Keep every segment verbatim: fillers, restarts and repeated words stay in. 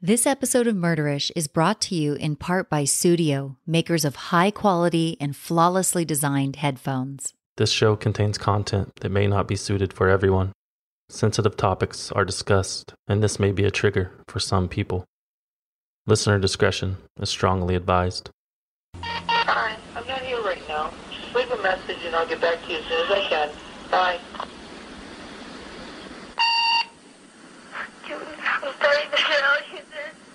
This episode of Murderish is brought to you in part by Sudio, makers of high-quality and flawlessly designed headphones. This show contains content that may not be suited for everyone. Sensitive topics are discussed, and this may be a trigger for some people. Listener discretion is strongly advised. Hi, I'm not here right now. Just leave a message and I'll get back to you as soon as I can. Bye. I'm starting to get out here,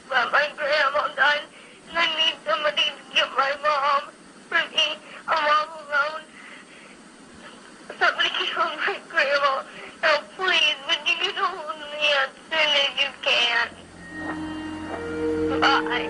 but my grandma died, and I need somebody to get my mom for me. I'm all alone. Somebody get hold my grandma. Now, please, would you get hold of me as soon as you can? Bye.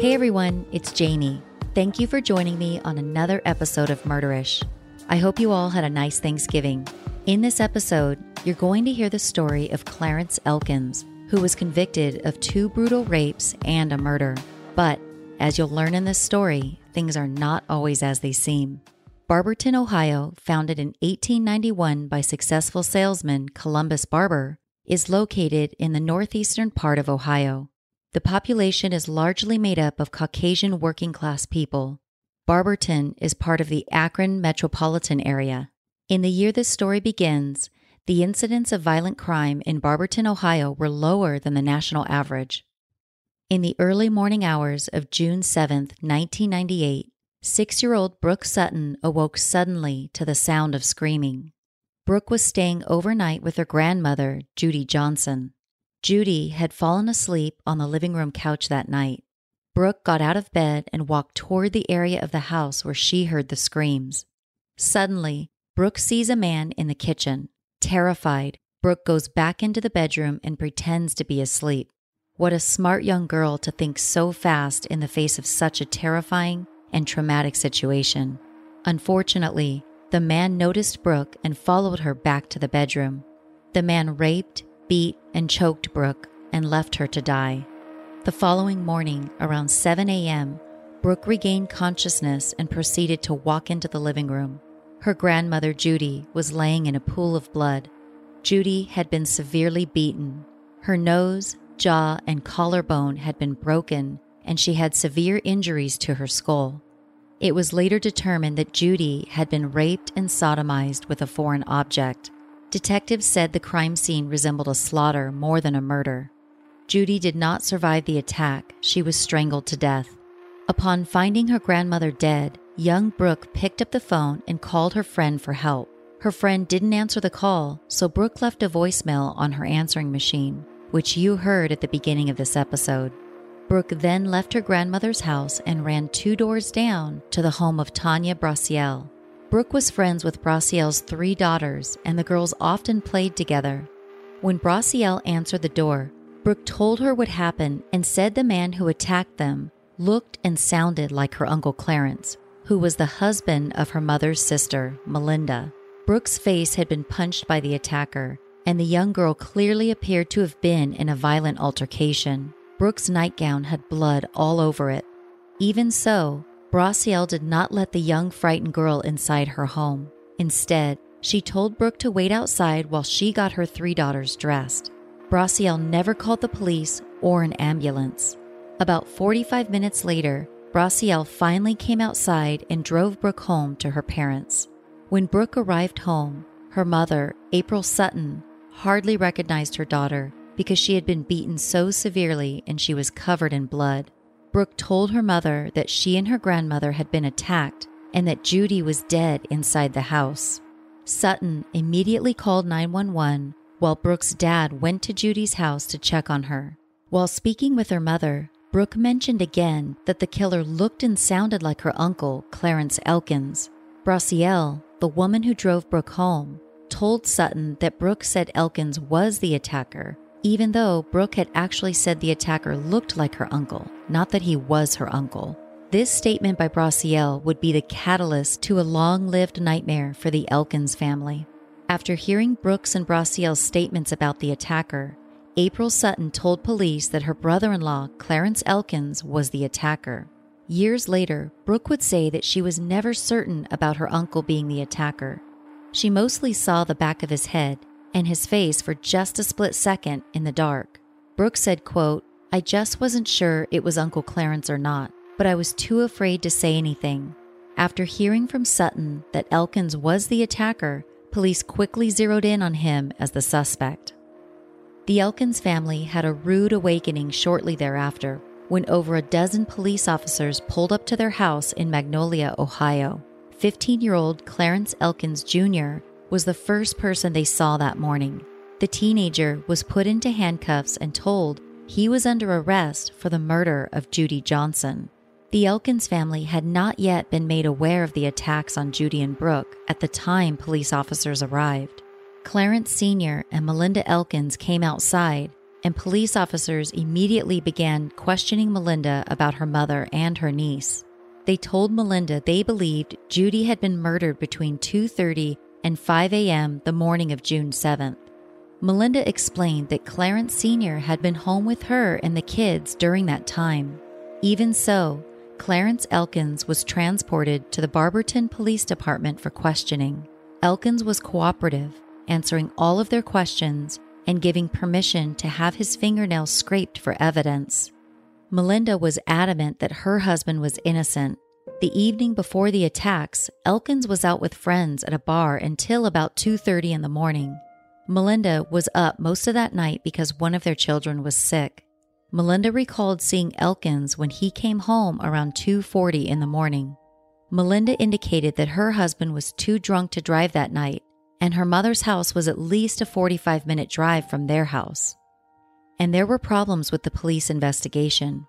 Hey everyone, it's Janie. Thank you for joining me on another episode of Murderish. I hope you all had a nice Thanksgiving. In this episode, you're going to hear the story of Clarence Elkins, who was convicted of two brutal rapes and a murder. But as you'll learn in this story, things are not always as they seem. Barberton, Ohio, founded in eighteen ninety-one by successful salesman Columbus Barber, is located in the northeastern part of Ohio. The population is largely made up of Caucasian working-class people. Barberton is part of the Akron metropolitan area. In the year this story begins, the incidents of violent crime in Barberton, Ohio were lower than the national average. In the early morning hours of June seventh, nineteen ninety-eight, six-year-old Brooke Sutton awoke suddenly to the sound of screaming. Brooke was staying overnight with her grandmother, Judy Johnson. Judy had fallen asleep on the living room couch that night. Brooke got out of bed and walked toward the area of the house where she heard the screams. Suddenly, Brooke sees a man in the kitchen. Terrified, Brooke goes back into the bedroom and pretends to be asleep. What a smart young girl to think so fast in the face of such a terrifying and traumatic situation. Unfortunately, the man noticed Brooke and followed her back to the bedroom. The man raped, beat and choked Brooke and left her to die. The following morning, around seven a.m., Brooke regained consciousness and proceeded to walk into the living room. Her grandmother, Judy, was laying in a pool of blood. Judy had been severely beaten. Her nose, jaw, and collarbone had been broken, and she had severe injuries to her skull. It was later determined that Judy had been raped and sodomized with a foreign object. Detectives said the crime scene resembled a slaughter more than a murder. Judy did not survive the attack. She was strangled to death. Upon finding her grandmother dead, young Brooke picked up the phone and called her friend for help. Her friend didn't answer the call, so Brooke left a voicemail on her answering machine, which you heard at the beginning of this episode. Brooke then left her grandmother's house and ran two doors down to the home of Tanya Braciel. Brooke was friends with Braciel's three daughters, and the girls often played together. When Braciel answered the door, Brooke told her what happened and said the man who attacked them looked and sounded like her Uncle Clarence, who was the husband of her mother's sister, Melinda. Brooke's face had been punched by the attacker, and the young girl clearly appeared to have been in a violent altercation. Brooke's nightgown had blood all over it. Even so, Braciel did not let the young, frightened girl inside her home. Instead, she told Brooke to wait outside while she got her three daughters dressed. Braciel never called the police or an ambulance. About forty-five minutes later, Braciel finally came outside and drove Brooke home to her parents. When Brooke arrived home, her mother, April Sutton, hardly recognized her daughter because she had been beaten so severely and she was covered in blood. Brooke told her mother that she and her grandmother had been attacked and that Judy was dead inside the house. Sutton immediately called nine one one while Brooke's dad went to Judy's house to check on her. While speaking with her mother, Brooke mentioned again that the killer looked and sounded like her uncle, Clarence Elkins. Braciel, the woman who drove Brooke home, told Sutton that Brooke said Elkins was the attacker, even though Brooke had actually said the attacker looked like her uncle, not that he was her uncle. This statement by Braciel would be the catalyst to a long-lived nightmare for the Elkins family. After hearing Brooke's and Braciel's statements about the attacker, April Sutton told police that her brother-in-law, Clarence Elkins, was the attacker. Years later, Brooke would say that she was never certain about her uncle being the attacker. She mostly saw the back of his head and his face for just a split second in the dark. Brooke said, quote, "I just wasn't sure it was Uncle Clarence or not, but I was too afraid to say anything." After hearing from Sutton that Elkins was the attacker, police quickly zeroed in on him as the suspect. The Elkins family had a rude awakening shortly thereafter, when over a dozen police officers pulled up to their house in Magnolia, Ohio. fifteen-year-old Clarence Elkins Junior was the first person they saw that morning. The teenager was put into handcuffs and told he was under arrest for the murder of Judy Johnson. The Elkins family had not yet been made aware of the attacks on Judy and Brooke at the time police officers arrived. Clarence Senior and Melinda Elkins came outside, and police officers immediately began questioning Melinda about her mother and her niece. They told Melinda they believed Judy had been murdered between two thirty and five a.m. the morning of June seventh. Melinda explained that Clarence Senior had been home with her and the kids during that time. Even so, Clarence Elkins was transported to the Barberton Police Department for questioning. Elkins was cooperative, answering all of their questions and giving permission to have his fingernails scraped for evidence. Melinda was adamant that her husband was innocent. The evening before the attacks, Elkins was out with friends at a bar until about two thirty in the morning. Melinda was up most of that night because one of their children was sick. Melinda recalled seeing Elkins when he came home around two forty in the morning. Melinda indicated that her husband was too drunk to drive that night, and her mother's house was at least a forty-five minute drive from their house. And there were problems with the police investigation.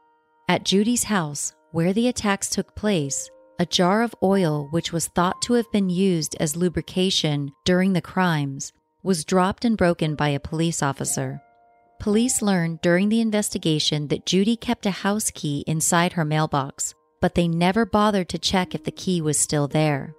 At Judy's house, where the attacks took place, a jar of oil, which was thought to have been used as lubrication during the crimes, was dropped and broken by a police officer. Police learned during the investigation that Judy kept a house key inside her mailbox, but they never bothered to check if the key was still there.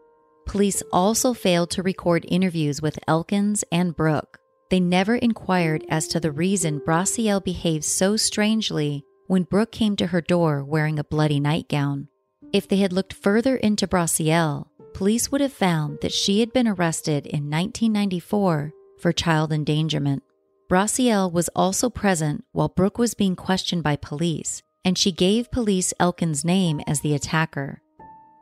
Police also failed to record interviews with Elkins and Brooke. They never inquired as to the reason Brasiel behaved so strangely when Brooke came to her door wearing a bloody nightgown. If they had looked further into Brasiel, police would have found that she had been arrested in nineteen ninety-four for child endangerment. Brasiel was also present while Brooke was being questioned by police, and she gave police Elkins' name as the attacker.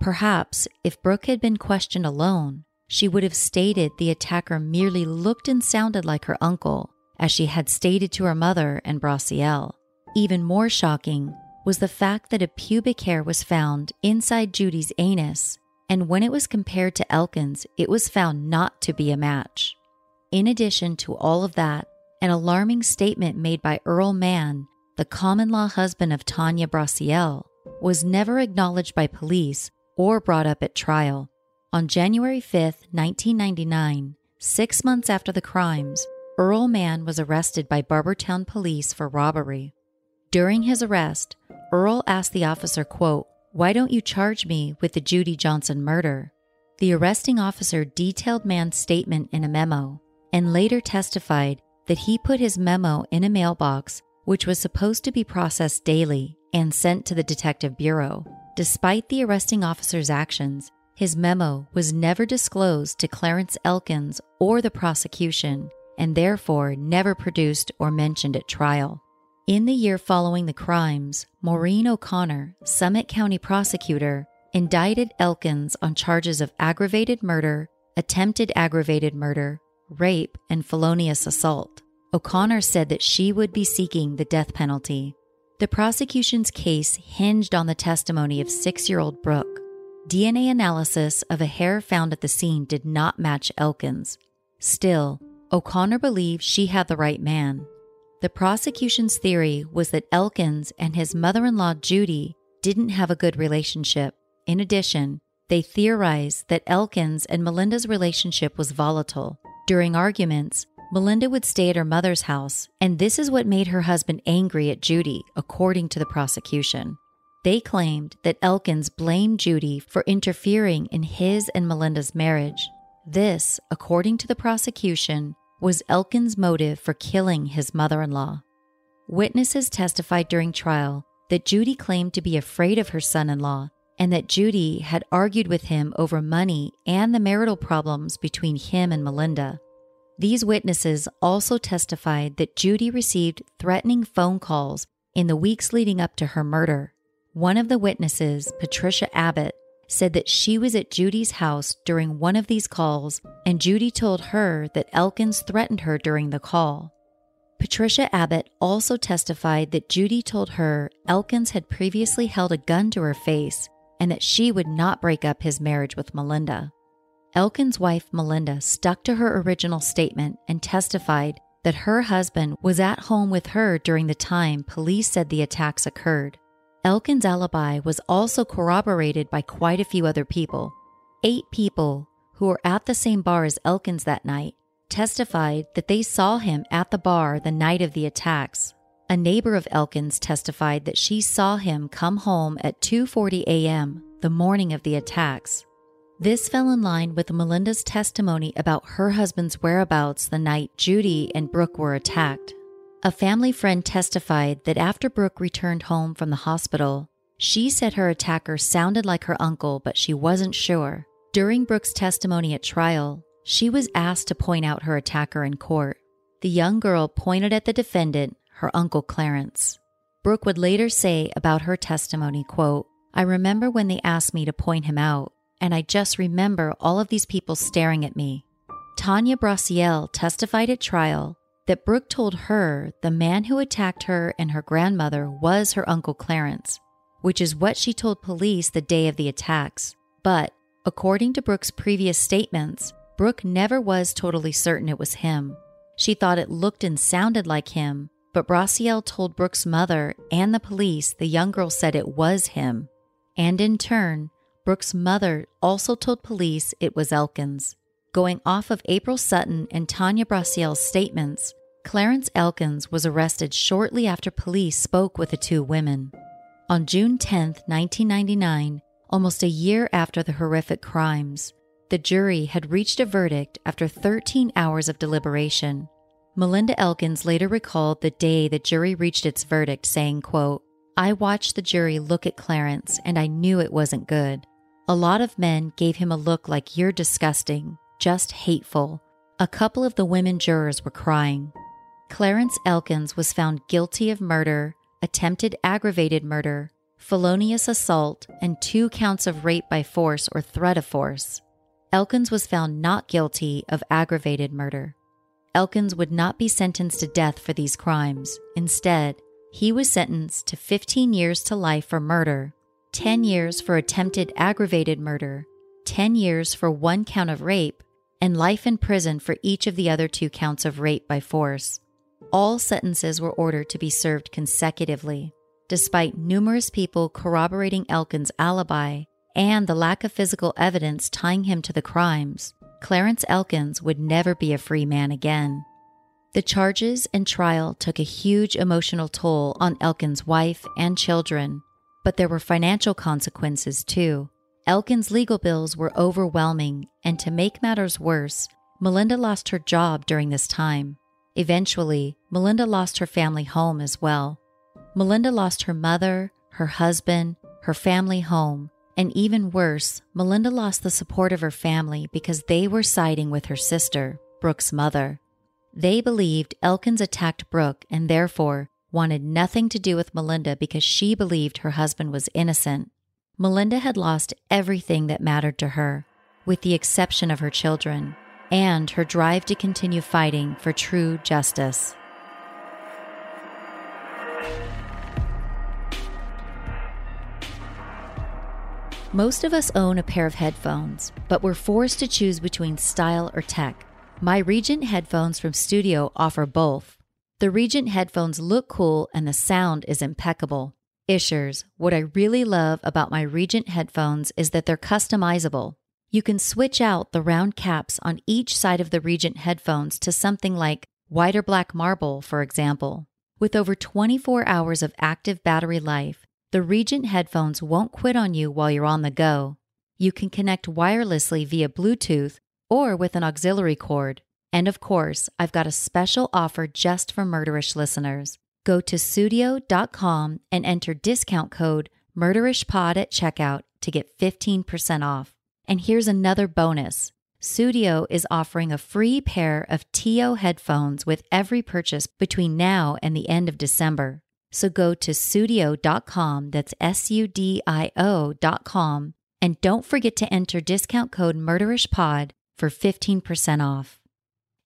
Perhaps, if Brooke had been questioned alone, she would have stated the attacker merely looked and sounded like her uncle, as she had stated to her mother and Brasiel. Even more shocking was the fact that a pubic hair was found inside Judy's anus, and when it was compared to Elkins, it was found not to be a match. In addition to all of that, an alarming statement made by Earl Mann, the common-law husband of Tanya Brasiel, was never acknowledged by police or brought up at trial. On January fifth, nineteen ninety-nine, six months after the crimes, Earl Mann was arrested by Barbertown police for robbery. During his arrest, Earl asked the officer, quote, "Why don't you charge me with the Judy Johnson murder?" The arresting officer detailed Mann's statement in a memo and later testified that he put his memo in a mailbox which was supposed to be processed daily and sent to the Detective Bureau. Despite the arresting officer's actions, his memo was never disclosed to Clarence Elkins or the prosecution, and therefore never produced or mentioned at trial. In the year following the crimes, Maureen O'Connor, Summit County prosecutor, indicted Elkins on charges of aggravated murder, attempted aggravated murder, rape, and felonious assault. O'Connor said that she would be seeking the death penalty. The prosecution's case hinged on the testimony of six-year-old Brooke. D N A analysis of a hair found at the scene did not match Elkins. Still, O'Connor believed she had the right man. The prosecution's theory was that Elkins and his mother-in-law Judy didn't have a good relationship. In addition, they theorized that Elkins and Melinda's relationship was volatile. During arguments, Melinda would stay at her mother's house, and this is what made her husband angry at Judy, according to the prosecution. They claimed that Elkins blamed Judy for interfering in his and Melinda's marriage. This, according to the prosecution, was Elkins' motive for killing his mother-in-law. Witnesses testified during trial that Judy claimed to be afraid of her son-in-law, and that Judy had argued with him over money and the marital problems between him and Melinda. These witnesses also testified that Judy received threatening phone calls in the weeks leading up to her murder. One of the witnesses, Patricia Abbott, said that she was at Judy's house during one of these calls, and Judy told her that Elkins threatened her during the call. Patricia Abbott also testified that Judy told her Elkins had previously held a gun to her face and that she would not break up his marriage with Melinda. Elkins' wife, Melinda, stuck to her original statement and testified that her husband was at home with her during the time police said the attacks occurred. Elkins' alibi was also corroborated by quite a few other people. Eight people who were at the same bar as Elkins that night testified that they saw him at the bar the night of the attacks. A neighbor of Elkins testified that she saw him come home at two forty a.m. the morning of the attacks. This fell in line with Melinda's testimony about her husband's whereabouts the night Judy and Brooke were attacked. A family friend testified that after Brooke returned home from the hospital, she said her attacker sounded like her uncle, but she wasn't sure. During Brooke's testimony at trial, she was asked to point out her attacker in court. The young girl pointed at the defendant, her uncle Clarence. Brooke would later say about her testimony, quote, "I remember when they asked me to point him out, and I just remember all of these people staring at me." Tanya Braciel testified at trial that Brooke told her the man who attacked her and her grandmother was her uncle Clarence, which is what she told police the day of the attacks. But according to Brooke's previous statements, Brooke never was totally certain it was him. She thought it looked and sounded like him, but Braciel told Brooke's mother and the police the young girl said it was him. And in turn, Brooke's mother also told police it was Elkins. Going off of April Sutton and Tanya Braciel's statements, Clarence Elkins was arrested shortly after police spoke with the two women. On June tenth, nineteen ninety-nine, almost a year after the horrific crimes, the jury had reached a verdict after thirteen hours of deliberation. Melinda Elkins later recalled the day the jury reached its verdict, saying, quote, "I watched the jury look at Clarence and I knew it wasn't good. A lot of men gave him a look like, 'You're disgusting, just hateful.'" A couple of the women jurors were crying. Clarence Elkins was found guilty of murder, attempted aggravated murder, felonious assault, and two counts of rape by force or threat of force. Elkins was found not guilty of aggravated murder. Elkins would not be sentenced to death for these crimes. Instead, he was sentenced to fifteen years to life for murder, ten years for attempted aggravated murder, ten years for one count of rape, and life in prison for each of the other two counts of rape by force. All sentences were ordered to be served consecutively. Despite numerous people corroborating Elkins' alibi and the lack of physical evidence tying him to the crimes, Clarence Elkins would never be a free man again. The charges and trial took a huge emotional toll on Elkins' wife and children, but there were financial consequences too. Elkins' legal bills were overwhelming, and to make matters worse, Melinda lost her job during this time. Eventually, Melinda lost her family home as well. Melinda lost her mother, her husband, her family home, and even worse, Melinda lost the support of her family because they were siding with her sister, Brooke's mother. They believed Elkins attacked Brooke and therefore wanted nothing to do with Melinda because she believed her husband was innocent. Melinda had lost everything that mattered to her, with the exception of her children, and her drive to continue fighting for true justice. Most of us own a pair of headphones, but we're forced to choose between style or tech. My Regent headphones from Studio offer both. The Regent headphones look cool and the sound is impeccable. Ishers, what I really love about my Regent headphones is that they're customizable. You can switch out the round caps on each side of the Regent headphones to something like white or black marble, for example. With over twenty-four hours of active battery life, the Regent headphones won't quit on you while you're on the go. You can connect wirelessly via Bluetooth or with an auxiliary cord. And of course, I've got a special offer just for Murderish listeners. Go to Studio dot com and enter discount code MurderishPod at checkout to get fifteen percent off. And here's another bonus. Studio is offering a free pair of T O headphones with every purchase between now and the end of December. So go to Studio dot com, that's S U D I O dot com, and don't forget to enter discount code MurderishPod for fifteen percent off.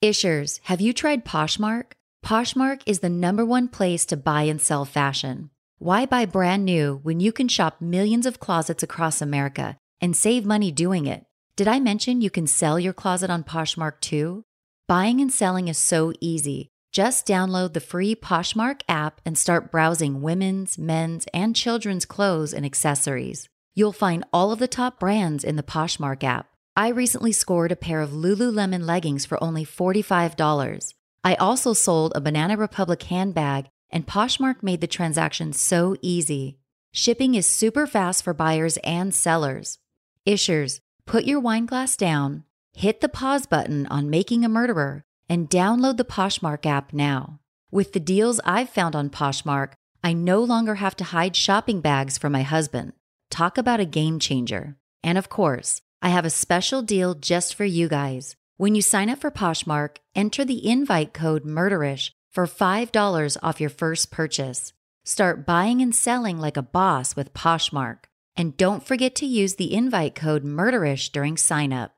Ishers, have you tried Poshmark? Poshmark is the number one place to buy and sell fashion. Why buy brand new when you can shop millions of closets across America and save money doing it? Did I mention you can sell your closet on Poshmark too? Buying and selling is so easy. Just download the free Poshmark app and start browsing women's, men's, and children's clothes and accessories. You'll find all of the top brands in the Poshmark app. I recently scored a pair of Lululemon leggings for only forty-five dollars. I also sold a Banana Republic handbag, and Poshmark made the transaction so easy. Shipping is super fast for buyers and sellers. Ishers, put your wine glass down, hit the pause button on Making a Murderer, and download the Poshmark app now. With the deals I've found on Poshmark, I no longer have to hide shopping bags from my husband. Talk about a game changer. And of course, I have a special deal just for you guys. When you sign up for Poshmark, enter the invite code MURDERISH for five dollars off your first purchase. Start buying and selling like a boss with Poshmark. And don't forget to use the invite code MURDERISH during sign up.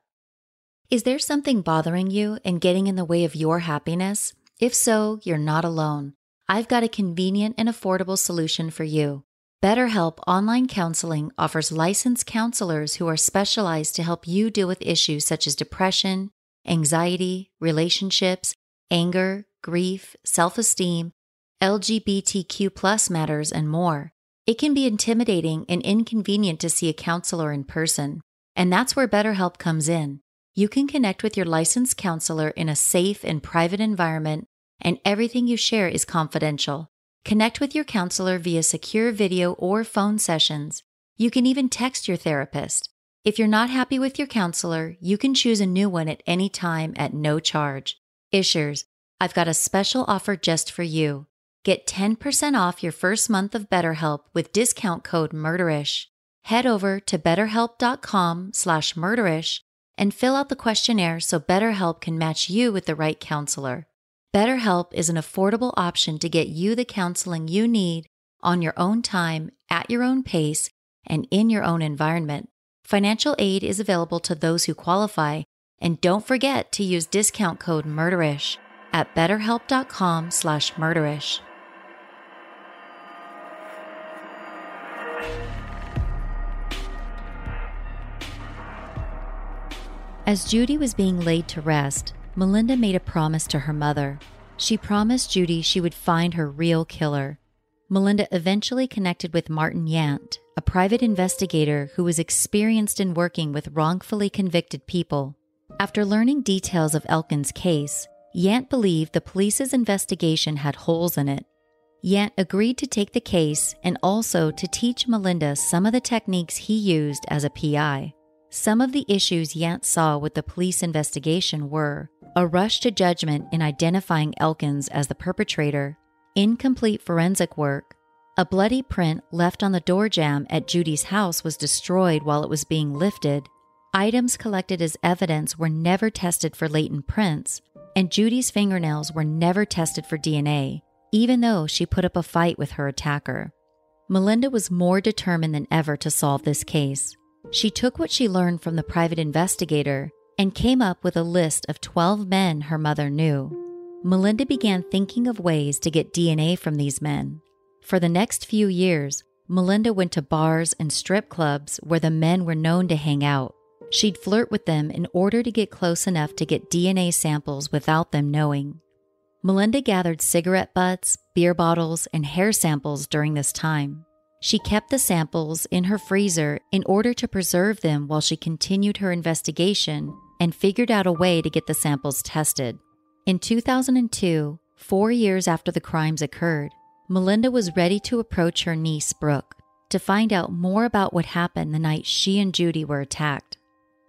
Is there something bothering you and getting in the way of your happiness? If so, you're not alone. I've got a convenient and affordable solution for you. BetterHelp Online Counseling offers licensed counselors who are specialized to help you deal with issues such as depression, anxiety, relationships, anger, grief, self-esteem, L G B T Q plus matters, and more. It can be intimidating and inconvenient to see a counselor in person, and that's where BetterHelp comes in. You can connect with your licensed counselor in a safe and private environment, and everything you share is confidential. Connect with your counselor via secure video or phone sessions. You can even text your therapist. If you're not happy with your counselor, you can choose a new one at any time at no charge. Ishers, I've got a special offer just for you. Get ten percent off your first month of BetterHelp with discount code MURDERISH. Head over to betterhelp.com slash murderish and fill out the questionnaire so BetterHelp can match you with the right counselor. BetterHelp is an affordable option to get you the counseling you need on your own time, at your own pace, and in your own environment. Financial aid is available to those who qualify, and don't forget to use discount code MURDERISH at betterhelp.com slash murderish. As Judy was being laid to rest, Melinda made a promise to her mother. She promised Judy she would find her real killer. Melinda eventually connected with Martin Yant, a private investigator who was experienced in working with wrongfully convicted people. After learning details of Elkin's case, Yant believed the police's investigation had holes in it. Yant agreed to take the case and also to teach Melinda some of the techniques he used as a P I. Some of the issues Yant saw with the police investigation were a rush to judgment in identifying Elkins as the perpetrator, incomplete forensic work, a bloody print left on the door jamb at Judy's house was destroyed while it was being lifted, items collected as evidence were never tested for latent prints, and Judy's fingernails were never tested for D N A, even though she put up a fight with her attacker. Melinda was more determined than ever to solve this case. She took what she learned from the private investigator and came up with a list of twelve men her mother knew. Melinda began thinking of ways to get D N A from these men. For the next few years, Melinda went to bars and strip clubs where the men were known to hang out. She'd flirt with them in order to get close enough to get D N A samples without them knowing. Melinda gathered cigarette butts, beer bottles, and hair samples during this time. She kept the samples in her freezer in order to preserve them while she continued her investigation and figured out a way to get the samples tested. In two thousand two, four years after the crimes occurred, Melinda was ready to approach her niece, Brooke, to find out more about what happened the night she and Judy were attacked.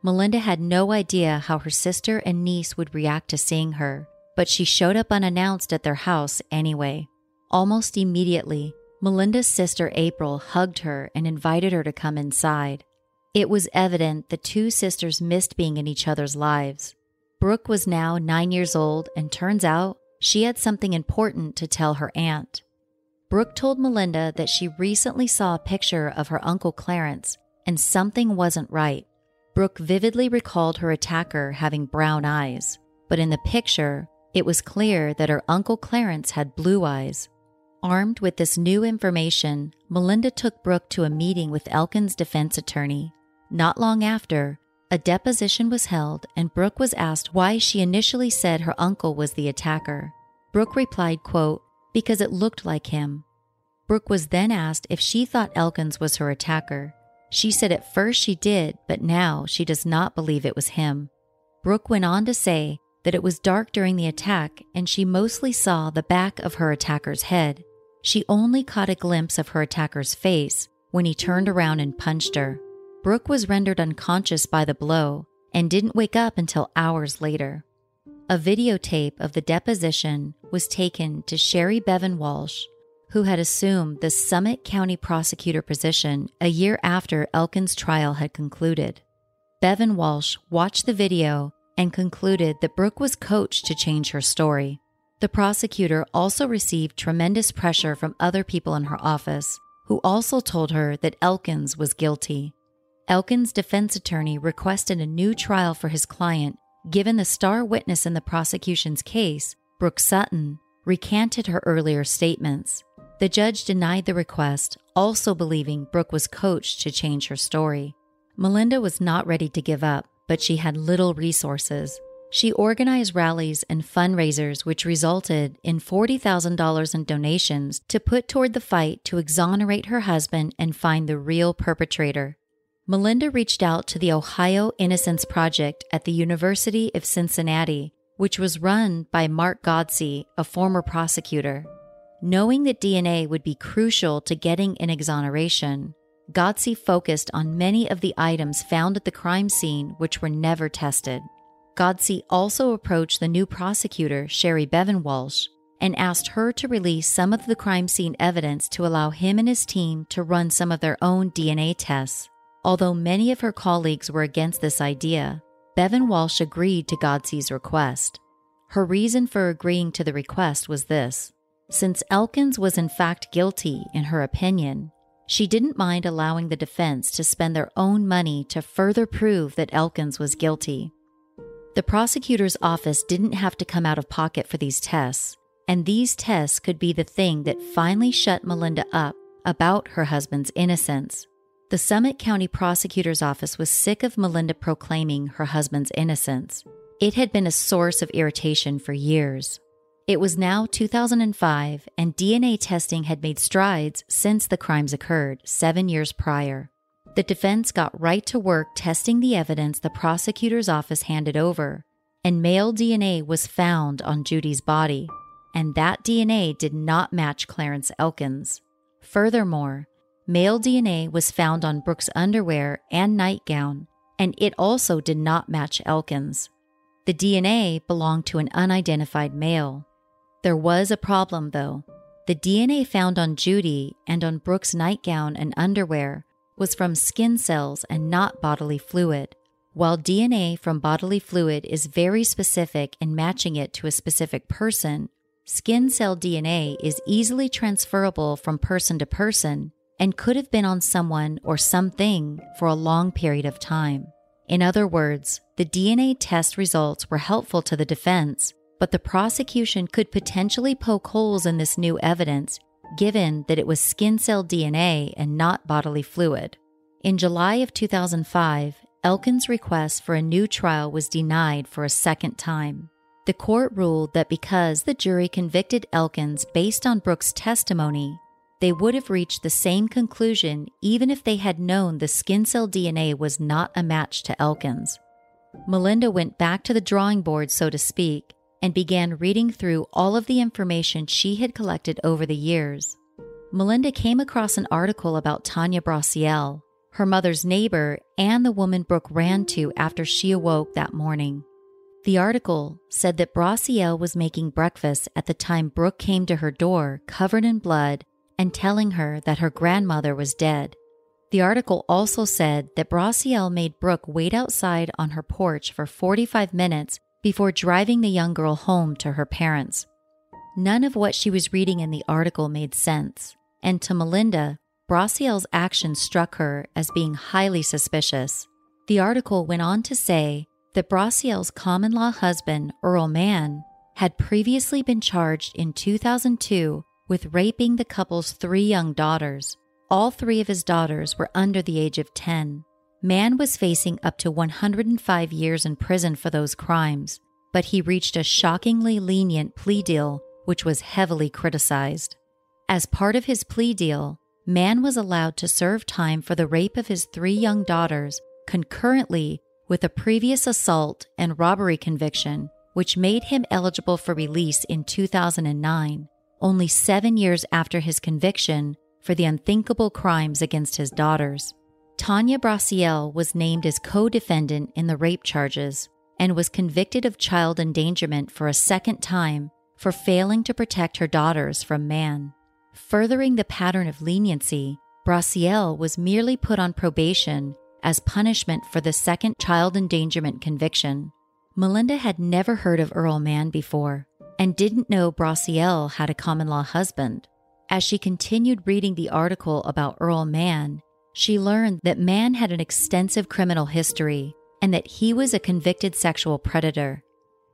Melinda had no idea how her sister and niece would react to seeing her, but she showed up unannounced at their house anyway. Almost immediately, Melinda's sister April hugged her and invited her to come inside. It was evident the two sisters missed being in each other's lives. Brooke was now nine years old, and turns out she had something important to tell her aunt. Brooke told Melinda that she recently saw a picture of her Uncle Clarence, and something wasn't right. Brooke vividly recalled her attacker having brown eyes, but in the picture, it was clear that her Uncle Clarence had blue eyes. Armed with this new information, Melinda took Brooke to a meeting with Elkin's defense attorney. Not long after, a deposition was held, and Brooke was asked why she initially said her uncle was the attacker. Brooke replied, quote, "Because it looked like him." Brooke was then asked if she thought Elkins was her attacker. She said at first she did, but now she does not believe it was him. Brooke went on to say that it was dark during the attack, and she mostly saw the back of her attacker's head. She only caught a glimpse of her attacker's face when he turned around and punched her. Brooke was rendered unconscious by the blow and didn't wake up until hours later. A videotape of the deposition was taken to Sherry Bevan Walsh, who had assumed the Summit County prosecutor position a year after Elkin's trial had concluded. Bevan Walsh watched the video and concluded that Brooke was coached to change her story. The prosecutor also received tremendous pressure from other people in her office, who also told her that Elkins was guilty. Elkins' defense attorney requested a new trial for his client, given the star witness in the prosecution's case, Brooke Sutton, recanted her earlier statements. The judge denied the request, also believing Brooke was coached to change her story. Melinda was not ready to give up, but she had little resources. She organized rallies and fundraisers, which resulted in forty thousand dollars in donations to put toward the fight to exonerate her husband and find the real perpetrator. Melinda reached out to the Ohio Innocence Project at the University of Cincinnati, which was run by Mark Godsey, a former prosecutor. Knowing that D N A would be crucial to getting an exoneration, Godsey focused on many of the items found at the crime scene which were never tested. Godsey also approached the new prosecutor, Sherry Bevan Walsh, and asked her to release some of the crime scene evidence to allow him and his team to run some of their own D N A tests. Although many of her colleagues were against this idea, Bevan Walsh agreed to Godsey's request. Her reason for agreeing to the request was this. Since Elkins was in fact guilty, in her opinion, she didn't mind allowing the defense to spend their own money to further prove that Elkins was guilty. The prosecutor's office didn't have to come out of pocket for these tests, and these tests could be the thing that finally shut Melinda up about her husband's innocence. The Summit County Prosecutor's Office was sick of Melinda proclaiming her husband's innocence. It had been a source of irritation for years. It was now two thousand five, and D N A testing had made strides since the crimes occurred seven years prior. The defense got right to work testing the evidence the prosecutor's office handed over, and male D N A was found on Judy's body, and that D N A did not match Clarence Elkins. Furthermore, male D N A was found on Brooke's underwear and nightgown, and it also did not match Elkins. The D N A belonged to an unidentified male. There was a problem, though. The D N A found on Judy and on Brooke's nightgown and underwear was from skin cells and not bodily fluid. While D N A from bodily fluid is very specific in matching it to a specific person, skin cell D N A is easily transferable from person to person and could have been on someone or something for a long period of time. In other words, the D N A test results were helpful to the defense, but the prosecution could potentially poke holes in this new evidence, given that it was skin cell D N A and not bodily fluid. In July of two thousand five, Elkins' request for a new trial was denied for a second time. The court ruled that because the jury convicted Elkins based on Brooke's testimony, they would have reached the same conclusion even if they had known the skin cell D N A was not a match to Elkins. Melinda went back to the drawing board, so to speak, and began reading through all of the information she had collected over the years. Melinda came across an article about Tanya Braciel, her mother's neighbor and the woman Brooke ran to after she awoke that morning. The article said that Brassiel was making breakfast at the time Brooke came to her door covered in blood and telling her that her grandmother was dead. The article also said that Brassiel made Brooke wait outside on her porch for forty-five minutes before driving the young girl home to her parents. None of what she was reading in the article made sense, and to Melinda, Brassiel's action struck her as being highly suspicious. The article went on to say that Brassiel's common-law husband, Earl Mann, had previously been charged in two thousand two with raping the couple's three young daughters. All three of his daughters were under the age of ten. Mann was facing up to one hundred five years in prison for those crimes, but he reached a shockingly lenient plea deal, which was heavily criticized. As part of his plea deal, Mann was allowed to serve time for the rape of his three young daughters concurrently with a previous assault and robbery conviction, which made him eligible for release in two thousand nine, only seven years after his conviction for the unthinkable crimes against his daughters. Tanya Brassiel was named as co-defendant in the rape charges and was convicted of child endangerment for a second time for failing to protect her daughters from Mann. Furthering the pattern of leniency, Brassiel was merely put on probation as punishment for the second child endangerment conviction. Melinda had never heard of Earl Mann before and didn't know Brassiel had a common-law husband. As she continued reading the article about Earl Mann, she learned that Mann had an extensive criminal history and that he was a convicted sexual predator.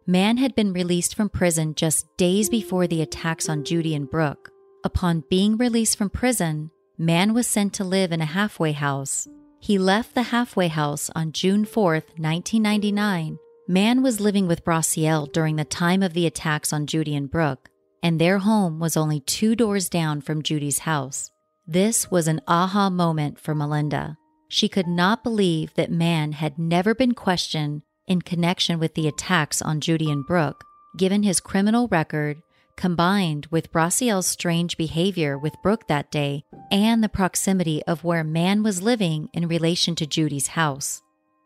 Mann had been released from prison just days before the attacks on Judy and Brooke. Upon being released from prison, Mann was sent to live in a halfway house. He left the halfway house on June fourth, nineteen ninety-nine. Mann was living with Brassiel during the time of the attacks on Judy and Brooke, and their home was only two doors down from Judy's house. This was an aha moment for Melinda. She could not believe that Mann had never been questioned in connection with the attacks on Judy and Brooke, given his criminal record, combined with Brassiel's strange behavior with Brooke that day and the proximity of where Mann was living in relation to Judy's house.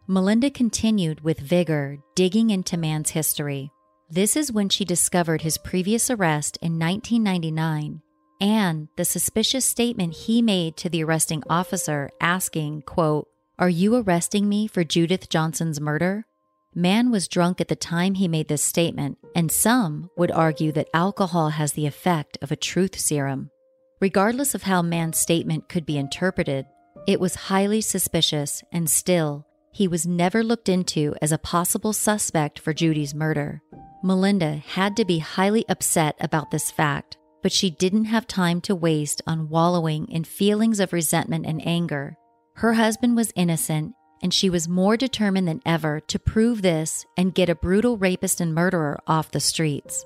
Melinda continued with vigor, digging into Mann's history. This is when she discovered his previous arrest in nineteen ninety-nine and the suspicious statement he made to the arresting officer asking, quote, "Are you arresting me for Judith Johnson's murder?" Mann was drunk at the time he made this statement, and some would argue that alcohol has the effect of a truth serum. Regardless of how Mann's statement could be interpreted, it was highly suspicious, and still, he was never looked into as a possible suspect for Judy's murder. Melinda had to be highly upset about this fact, but she didn't have time to waste on wallowing in feelings of resentment and anger. Her husband was innocent, and she was more determined than ever to prove this and get a brutal rapist and murderer off the streets.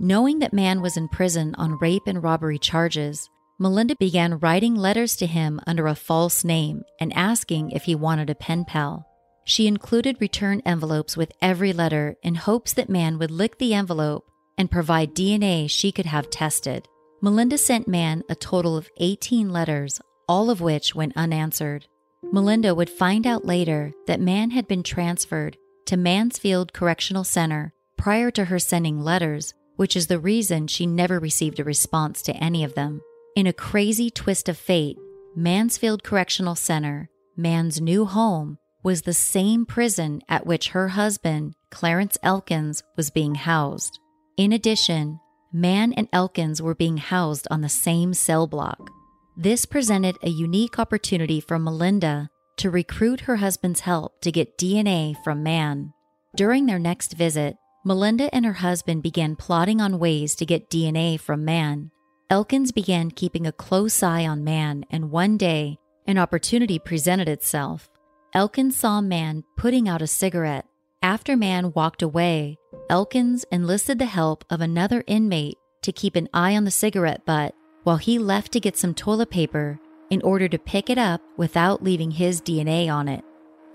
Knowing that Mann was in prison on rape and robbery charges, Melinda began writing letters to him under a false name and asking if he wanted a pen pal. She included return envelopes with every letter in hopes that Mann would lick the envelope and provide D N A she could have tested. Melinda sent Mann a total of eighteen letters, all of which went unanswered. Melinda would find out later that Mann had been transferred to Mansfield Correctional Center prior to her sending letters, which is the reason she never received a response to any of them. In a crazy twist of fate, Mansfield Correctional Center, Mann's new home, was the same prison at which her husband, Clarence Elkins, was being housed. In addition, Mann and Elkins were being housed on the same cell block. This presented a unique opportunity for Melinda to recruit her husband's help to get D N A from Mann. During their next visit, Melinda and her husband began plotting on ways to get D N A from Mann. Elkins began keeping a close eye on Mann, and one day, an opportunity presented itself. Elkins saw Mann putting out a cigarette. After Mann walked away, Elkins enlisted the help of another inmate to keep an eye on the cigarette butt while he left to get some toilet paper in order to pick it up without leaving his D N A on it.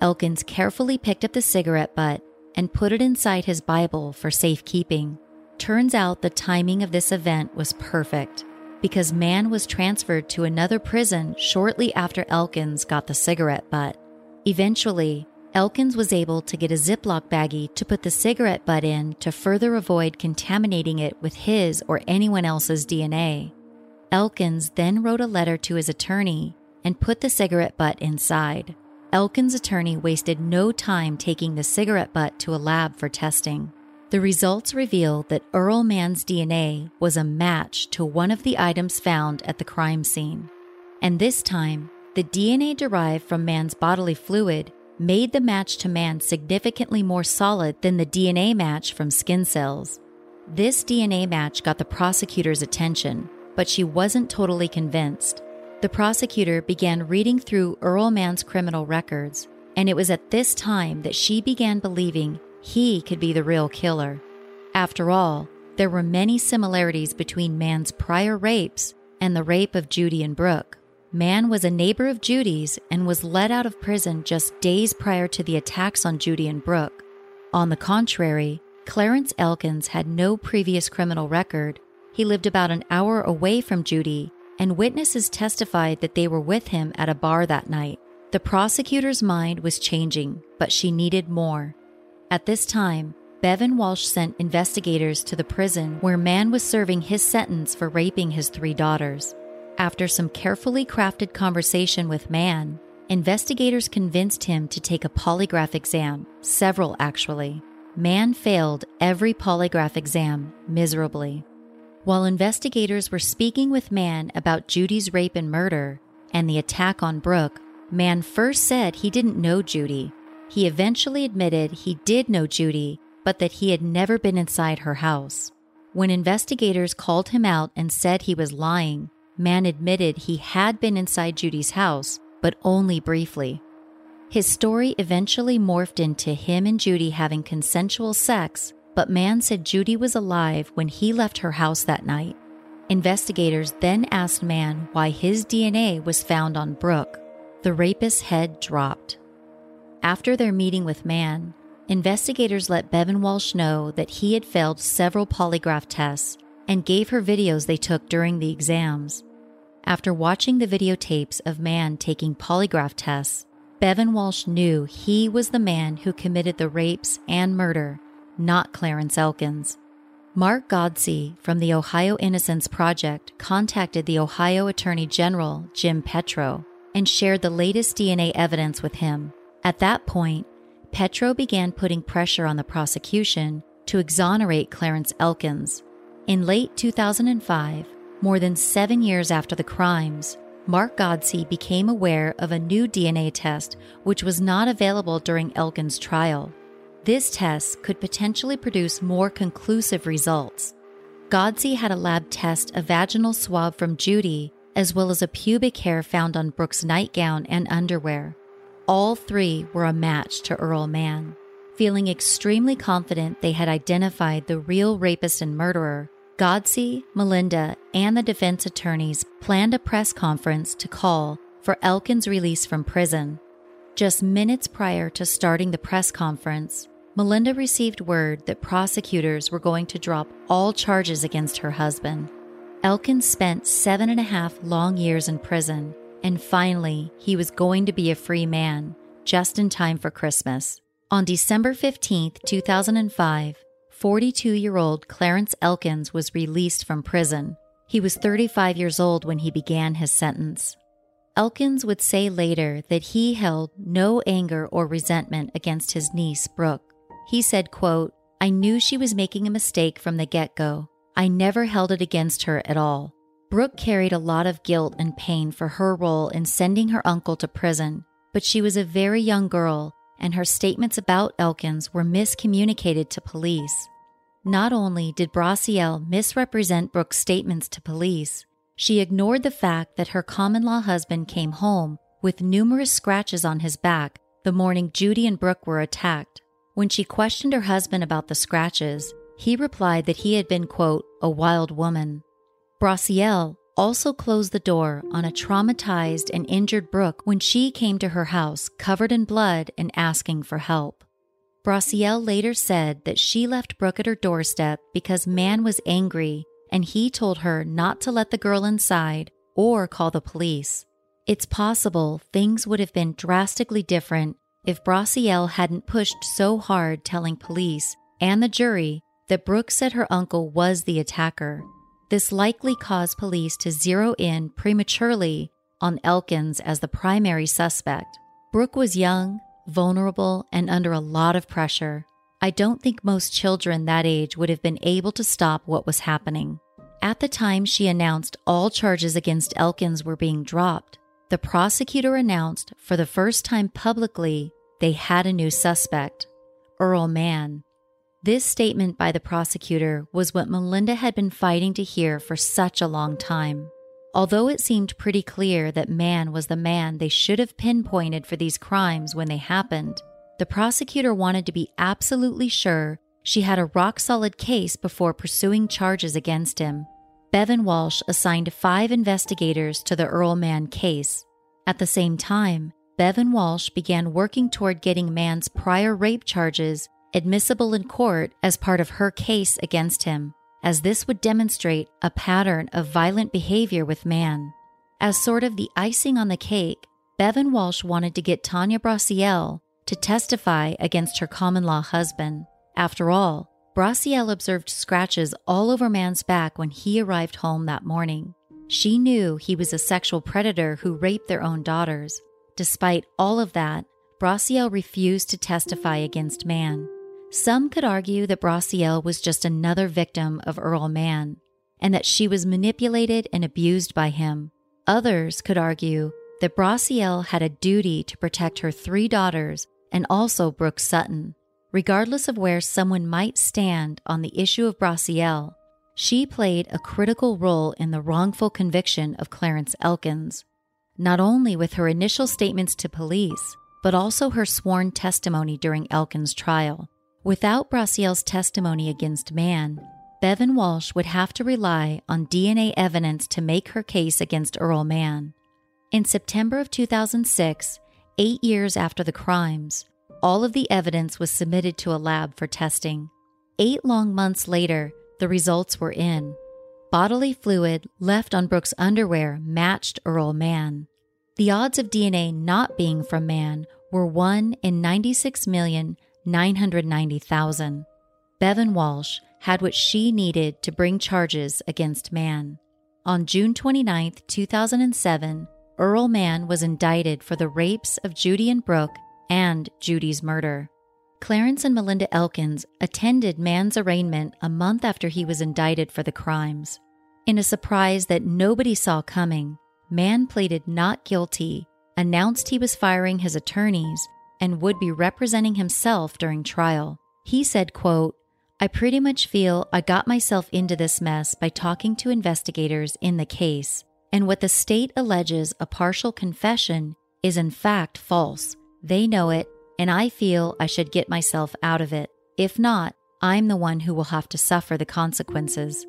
Elkins carefully picked up the cigarette butt and put it inside his Bible for safekeeping. Turns out the timing of this event was perfect because Mann was transferred to another prison shortly after Elkins got the cigarette butt. Eventually, Elkins was able to get a Ziploc baggie to put the cigarette butt in to further avoid contaminating it with his or anyone else's D N A. Elkins then wrote a letter to his attorney and put the cigarette butt inside. Elkins' attorney wasted no time taking the cigarette butt to a lab for testing. The results revealed that Earl Mann's D N A was a match to one of the items found at the crime scene. And this time, the D N A derived from Mann's bodily fluid made the match to Mann significantly more solid than the D N A match from skin cells. This D N A match got the prosecutor's attention, but she wasn't totally convinced. The prosecutor began reading through Earl Mann's criminal records, and it was at this time that she began believing he could be the real killer. After all, there were many similarities between Mann's prior rapes and the rape of Judy and Brooke. Mann was a neighbor of Judy's and was let out of prison just days prior to the attacks on Judy and Brooke. On the contrary, Clarence Elkins had no previous criminal record. He lived about an hour away from Judy, and witnesses testified that they were with him at a bar that night. The prosecutor's mind was changing, but she needed more. At this time, Bevan Walsh sent investigators to the prison where Mann was serving his sentence for raping his three daughters. After some carefully crafted conversation with Mann, investigators convinced him to take a polygraph exam, several actually. Mann failed every polygraph exam miserably. While investigators were speaking with Mann about Judy's rape and murder and the attack on Brooke, Mann first said he didn't know Judy. He eventually admitted he did know Judy, but that he had never been inside her house. When investigators called him out and said he was lying, Mann admitted he had been inside Judy's house, but only briefly. His story eventually morphed into him and Judy having consensual sex, but Mann said Judy was alive when he left her house that night. Investigators then asked Mann why his D N A was found on Brooke. The rapist's head dropped. After their meeting with Mann, investigators let Bevan Walsh know that he had failed several polygraph tests and gave her videos they took during the exams. After watching the videotapes of Mann taking polygraph tests, Bevan Walsh knew he was the man who committed the rapes and murder, not Clarence Elkins. Mark Godsey from the Ohio Innocence Project contacted the Ohio Attorney General, Jim Petro, and shared the latest D N A evidence with him. At that point, Petro began putting pressure on the prosecution to exonerate Clarence Elkins. In late two thousand five, more than seven years after the crimes, Mark Godsey became aware of a new D N A test which was not available during Elkins' trial. This test could potentially produce more conclusive results. Godsey had a lab test a vaginal swab from Judy, as well as a pubic hair found on Brooke's nightgown and underwear. All three were a match to Earl Mann. Feeling extremely confident they had identified the real rapist and murderer, Godsey, Melinda, and the defense attorneys planned a press conference to call for Elkins' release from prison. Just minutes prior to starting the press conference, Melinda received word that prosecutors were going to drop all charges against her husband. Elkins spent seven and a half long years in prison, and finally, he was going to be a free man, just in time for Christmas. On December fifteenth, two thousand five, forty-two-year-old Clarence Elkins was released from prison. He was thirty-five years old when he began his sentence. Elkins would say later that he held no anger or resentment against his niece, Brooke. He said, quote, "I knew she was making a mistake from the get-go. I never held it against her at all." Brooke carried a lot of guilt and pain for her role in sending her uncle to prison, but she was a very young girl, and her statements about Elkins were miscommunicated to police. Not only did Brasiel misrepresent Brooke's statements to police, she ignored the fact that her common-law husband came home with numerous scratches on his back the morning Judy and Brooke were attacked. When she questioned her husband about the scratches, he replied that he had been, quote, "a wild woman." Brasiel also closed the door on a traumatized and injured Brooke when she came to her house covered in blood and asking for help. Brasiel later said that she left Brooke at her doorstep because Mann was angry and he told her not to let the girl inside or call the police. It's possible things would have been drastically different if Braciel hadn't pushed so hard, telling police and the jury that Brooke said her uncle was the attacker. This likely caused police to zero in prematurely on Elkins as the primary suspect. Brooke was young, vulnerable, and under a lot of pressure. I don't think most children that age would have been able to stop what was happening. At the time she announced all charges against Elkins were being dropped, the prosecutor announced for the first time publicly they had a new suspect, Earl Mann. This statement by the prosecutor was what Melinda had been fighting to hear for such a long time. Although it seemed pretty clear that Mann was the man they should have pinpointed for these crimes when they happened, the prosecutor wanted to be absolutely sure she had a rock-solid case before pursuing charges against him. Bevan Walsh assigned five investigators to the Earl Mann case. At the same time, Bevan Walsh began working toward getting Mann's prior rape charges admissible in court as part of her case against him, as this would demonstrate a pattern of violent behavior with Mann. As sort of the icing on the cake, Bevan Walsh wanted to get Tanya Braciel to testify against her common-law husband. After all, Braciel observed scratches all over Mann's back when he arrived home that morning. She knew he was a sexual predator who raped their own daughters. Despite all of that, Braciel refused to testify against Mann. Some could argue that Braciel was just another victim of Earl Mann, and that she was manipulated and abused by him. Others could argue that Braciel had a duty to protect her three daughters and also Brooke Sutton. Regardless of where someone might stand on the issue of Braciel, she played a critical role in the wrongful conviction of Clarence Elkins, not only with her initial statements to police, but also her sworn testimony during Elkins' trial. Without Braciel's testimony against Mann, Bevan Walsh would have to rely on D N A evidence to make her case against Earl Mann. In September of two thousand six, eight years after the crimes, all of the evidence was submitted to a lab for testing. Eight long months later, the results were in. Bodily fluid left on Brooke's underwear matched Earl Mann. The odds of D N A not being from Mann were one in ninety-six million nine hundred ninety thousand. Bevan Walsh had what she needed to bring charges against Mann. On June twenty-ninth, two thousand seven, Earl Mann was indicted for the rapes of Judy and Brooke and Judy's murder. Clarence and Melinda Elkins attended Mann's arraignment a month after he was indicted for the crimes. In a surprise that nobody saw coming, Mann pleaded not guilty, announced he was firing his attorneys, and would be representing himself during trial. He said, quote, "I pretty much feel I got myself into this mess by talking to investigators in the case, and what the state alleges a partial confession is in fact false. They know it, and I feel I should get myself out of it. If not, I'm the one who will have to suffer the consequences."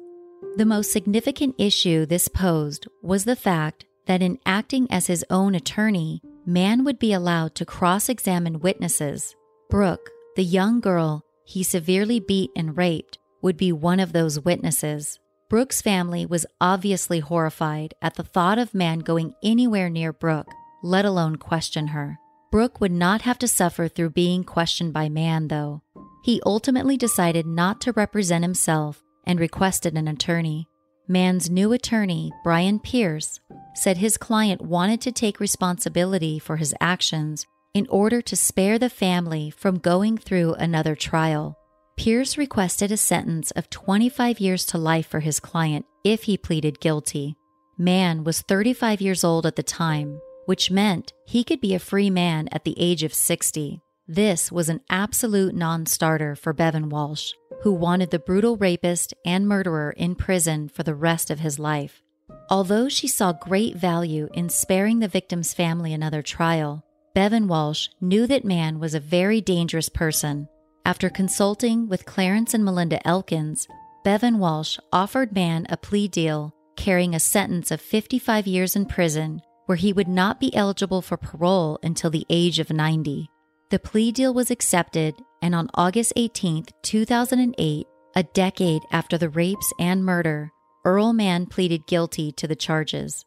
The most significant issue this posed was the fact that in acting as his own attorney, Mann would be allowed to cross-examine witnesses. Brooke, the young girl he severely beat and raped, would be one of those witnesses. Brooke's family was obviously horrified at the thought of Mann going anywhere near Brooke, let alone question her. Brooke would not have to suffer through being questioned by Mann, though. He ultimately decided not to represent himself and requested an attorney. Mann's new attorney, Brian Pierce, said his client wanted to take responsibility for his actions in order to spare the family from going through another trial. Pierce requested a sentence of twenty-five years to life for his client if he pleaded guilty. Mann was thirty-five years old at the time, which meant he could be a free man at the age of sixty. This was an absolute non-starter for Bevan Walsh, who wanted the brutal rapist and murderer in prison for the rest of his life. Although she saw great value in sparing the victim's family another trial, Bevan Walsh knew that Mann was a very dangerous person. After consulting with Clarence and Melinda Elkins, Bevan Walsh offered Mann a plea deal carrying a sentence of fifty-five years in prison, where he would not be eligible for parole until the age of ninety. The plea deal was accepted, and on August eighteenth, two thousand eight, a decade after the rapes and murder, Earl Mann pleaded guilty to the charges.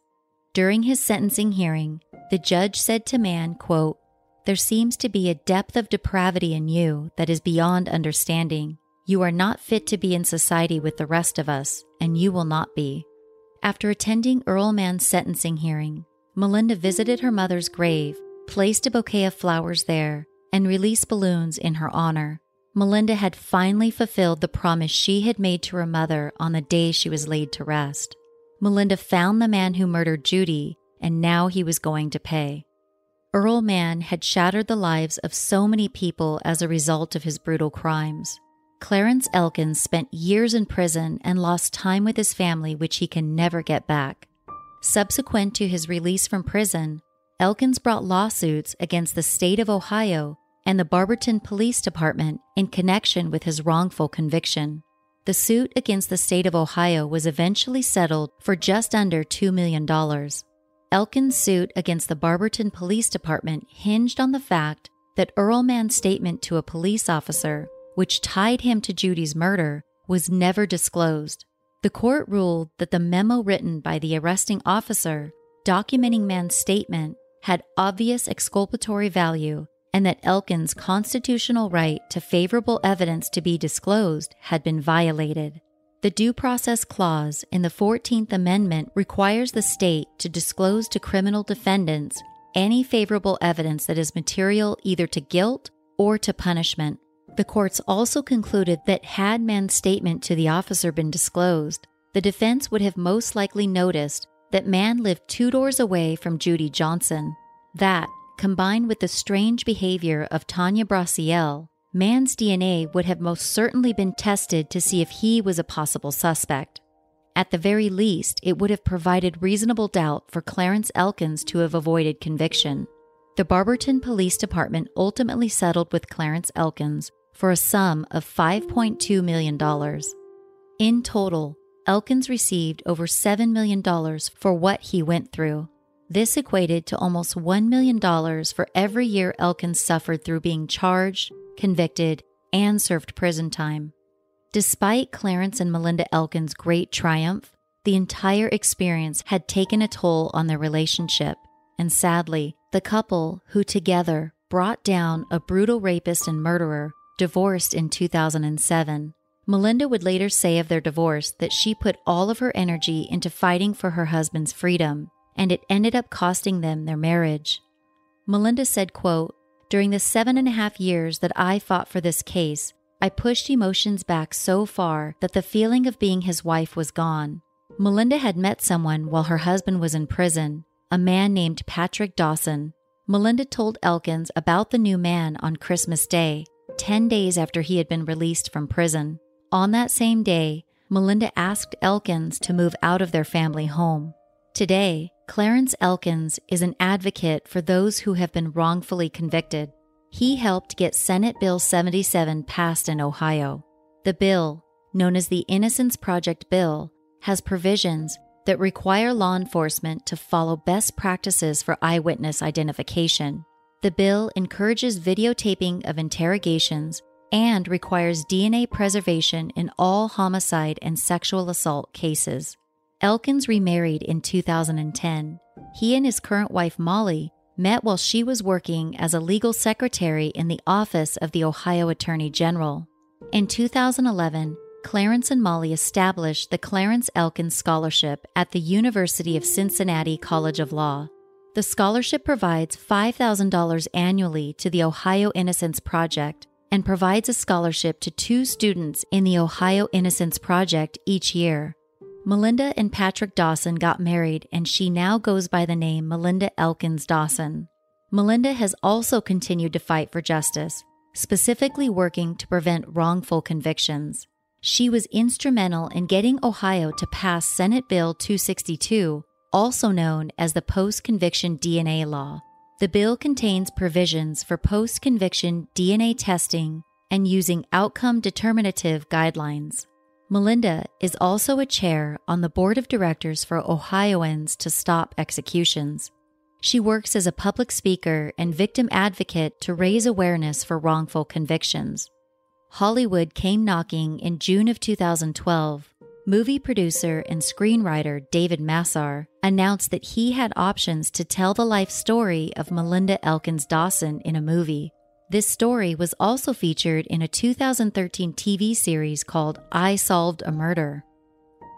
During his sentencing hearing, the judge said to Mann, quote, There seems to be a depth of depravity in you that is beyond understanding. You are not fit to be in society with the rest of us, and you will not be." After attending Earlman's sentencing hearing, Melinda visited her mother's grave, placed a bouquet of flowers there, and released balloons in her honor. Melinda had finally fulfilled the promise she had made to her mother on the day she was laid to rest. Melinda found the man who murdered Judy, and now he was going to pay. Earlman had shattered the lives of so many people as a result of his brutal crimes. Clarence Elkins spent years in prison and lost time with his family, which he can never get back. Subsequent to his release from prison, Elkins brought lawsuits against the state of Ohio and the Barberton Police Department in connection with his wrongful conviction. The suit against the state of Ohio was eventually settled for just under two million dollars. Elkins' suit against the Barberton Police Department hinged on the fact that Earlman's statement to a police officer, which tied him to Judy's murder, was never disclosed. The court ruled that the memo written by the arresting officer documenting Mann's statement had obvious exculpatory value, and that Elkins' constitutional right to favorable evidence to be disclosed had been violated. The Due Process Clause in the fourteenth Amendment requires the state to disclose to criminal defendants any favorable evidence that is material either to guilt or to punishment. The courts also concluded that had Mann's statement to the officer been disclosed, the defense would have most likely noticed that Mann lived two doors away from Judy Johnson. That, combined with the strange behavior of Tanya Brasiel, Mann's D N A would have most certainly been tested to see if he was a possible suspect. At the very least, it would have provided reasonable doubt for Clarence Elkins to have avoided conviction. The Barberton Police Department ultimately settled with Clarence Elkins for a sum of five point two million dollars. In total, Elkins received over seven million dollars for what he went through. This equated to almost one million dollars for every year Elkins suffered through being charged, convicted, and served prison time. Despite Clarence and Melinda Elkins' great triumph, the entire experience had taken a toll on their relationship, and sadly, the couple, who together brought down a brutal rapist and murderer, divorced in two thousand seven. Melinda would later say of their divorce that she put all of her energy into fighting for her husband's freedom, and it ended up costing them their marriage. Melinda said, quote, "During the seven and a half years that I fought for this case, I pushed emotions back so far that the feeling of being his wife was gone." Melinda had met someone while her husband was in prison, a man named Patrick Dawson. Melinda told Elkins about the new man on Christmas Day, ten days after he had been released from prison. On that same day, Melinda asked Elkins to move out of their family home. Today, Clarence Elkins is an advocate for those who have been wrongfully convicted. He helped get Senate Bill seventy-seven passed in Ohio. The bill, known as the Innocence Project Bill, has provisions that require law enforcement to follow best practices for eyewitness identification. The bill encourages videotaping of interrogations and requires D N A preservation in all homicide and sexual assault cases. Elkins remarried in two thousand ten. He and his current wife, Molly, met while she was working as a legal secretary in the office of the Ohio Attorney General. In two thousand eleven, Clarence and Molly established the Clarence Elkins Scholarship at the University of Cincinnati College of Law. The scholarship provides five thousand dollars annually to the Ohio Innocence Project and provides a scholarship to two students in the Ohio Innocence Project each year. Melinda and Patrick Dawson got married, and she now goes by the name Melinda Elkins Dawson. Melinda has also continued to fight for justice, specifically working to prevent wrongful convictions. She was instrumental in getting Ohio to pass Senate Bill two sixty-two, also known as the Post-Conviction D N A Law. The bill contains provisions for post-conviction D N A testing and using outcome-determinative guidelines. Melinda is also a chair on the board of directors for Ohioans to Stop Executions. She works as a public speaker and victim advocate to raise awareness for wrongful convictions. Hollywood came knocking in June of two thousand twelve movie producer and screenwriter David Massar announced that he had options to tell the life story of Melinda Elkins Dawson in a movie. This story was also featured in a two thousand thirteen T V series called I Solved a Murder.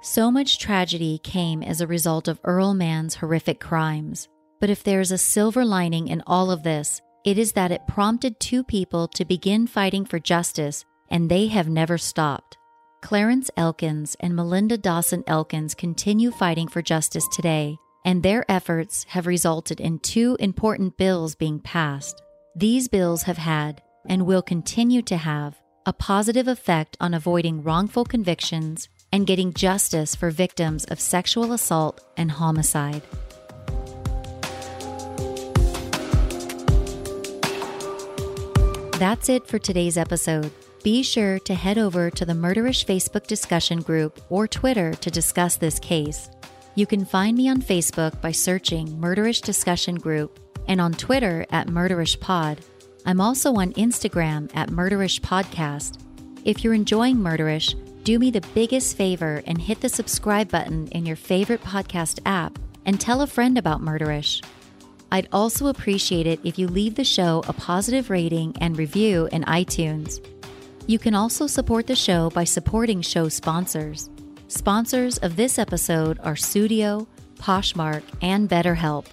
So much tragedy came as a result of Earl Mann's horrific crimes. But if there is a silver lining in all of this, it is that it prompted two people to begin fighting for justice, and they have never stopped. Clarence Elkins and Melinda Dawson Elkins continue fighting for justice today, and their efforts have resulted in two important bills being passed. These bills have had, and will continue to have, a positive effect on avoiding wrongful convictions and getting justice for victims of sexual assault and homicide. That's it for today's episode. Be sure to head over to the Murderish Facebook discussion group or Twitter to discuss this case. You can find me on Facebook by searching Murderish Discussion Group and on Twitter at Murderish Pod. I'm also on Instagram at Murderish Podcast. If you're enjoying Murderish, do me the biggest favor and hit the subscribe button in your favorite podcast app and tell a friend about Murderish. I'd also appreciate it if you leave the show a positive rating and review in iTunes. You can also support the show by supporting show sponsors. Sponsors of this episode are Studio, Poshmark, and BetterHelp.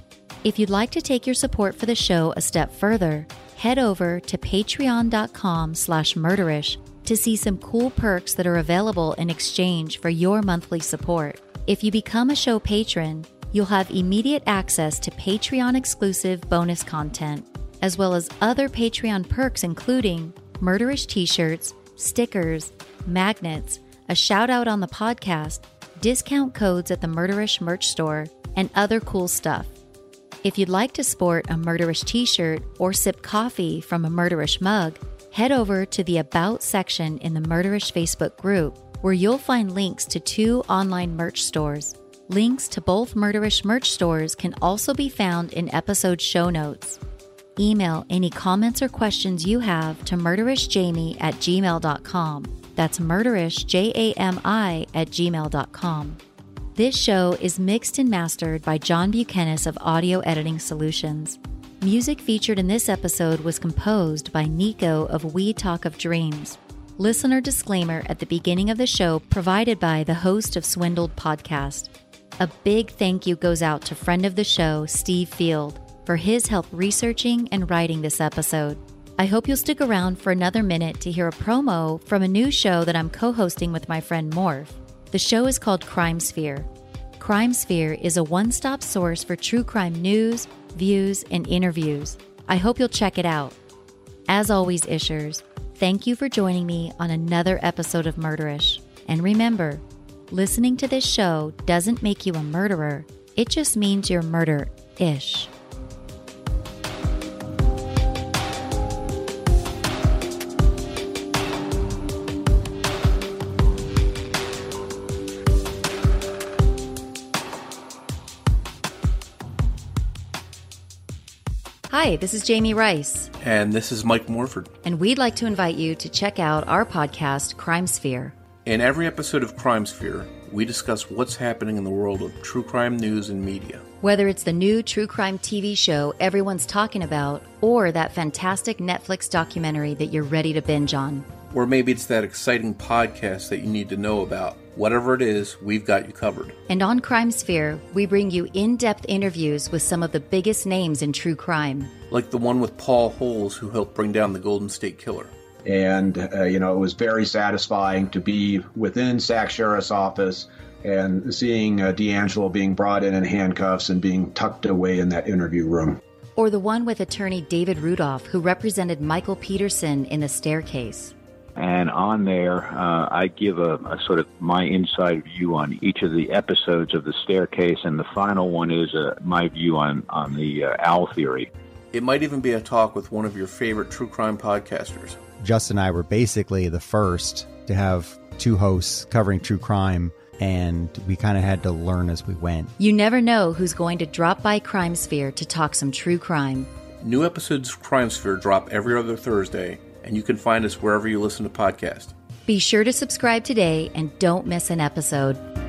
If you'd like to take your support for the show a step further, head over to patreon.com slash murderish to see some cool perks that are available in exchange for your monthly support. If you become a show patron, you'll have immediate access to Patreon-exclusive bonus content, as well as other Patreon perks including Murderish t-shirts, stickers, magnets, a shout-out on the podcast, discount codes at the Murderish merch store, and other cool stuff. If you'd like to sport a Murderish t-shirt or sip coffee from a Murderish mug, head over to the About section in the Murderish Facebook group, where you'll find links to two online merch stores. Links to both Murderish merch stores can also be found in episode show notes. Email any comments or questions you have to murderishjamie at gmail dot com. That's murderish, J A M I, at gmail dot com. This show is mixed and mastered by John Buchanis of Audio Editing Solutions. Music featured in this episode was composed by Nico of We Talk of Dreams. Listener disclaimer at the beginning of the show provided by the host of Swindled Podcast. A big thank you goes out to friend of the show, Steve Field, for his help researching and writing this episode. I hope you'll stick around for another minute to hear a promo from a new show that I'm co-hosting with my friend Morph. The show is called Crime Sphere. Crime Sphere is a one-stop source for true crime news, views, and interviews. I hope you'll check it out. As always, Ishers, thank you for joining me on another episode of Murderish. And remember, listening to this show doesn't make you a murderer. It just means you're murder-ish. Hi, this is Jamie Rice. And this is Mike Morford. And we'd like to invite you to check out our podcast, Crime Sphere. In every episode of Crime Sphere, we discuss what's happening in the world of true crime news and media. Whether it's the new true crime T V show everyone's talking about, or that fantastic Netflix documentary that you're ready to binge on. Or maybe it's that exciting podcast that you need to know about. Whatever it is, we've got you covered. And on Crime Sphere, we bring you in-depth interviews with some of the biggest names in true crime. Like the one with Paul Holes, who helped bring down the Golden State Killer. And, uh, you know, it was very satisfying to be within Sac Sheriff's office and seeing uh, D'Angelo being brought in in handcuffs and being tucked away in that interview room. Or the one with attorney David Rudolph, who represented Michael Peterson in The Staircase. And on there, uh, I give a, a sort of my inside view on each of the episodes of The Staircase, and the final one is uh, my view on, on the uh, owl theory. It might even be a talk with one of your favorite true crime podcasters. Justin and I were basically the first to have two hosts covering true crime, and we kind of had to learn as we went. You never know who's going to drop by Crime Sphere to talk some true crime. New episodes of Crime Sphere drop every other Thursday. And you can find us wherever you listen to podcasts. Be sure to subscribe today and don't miss an episode.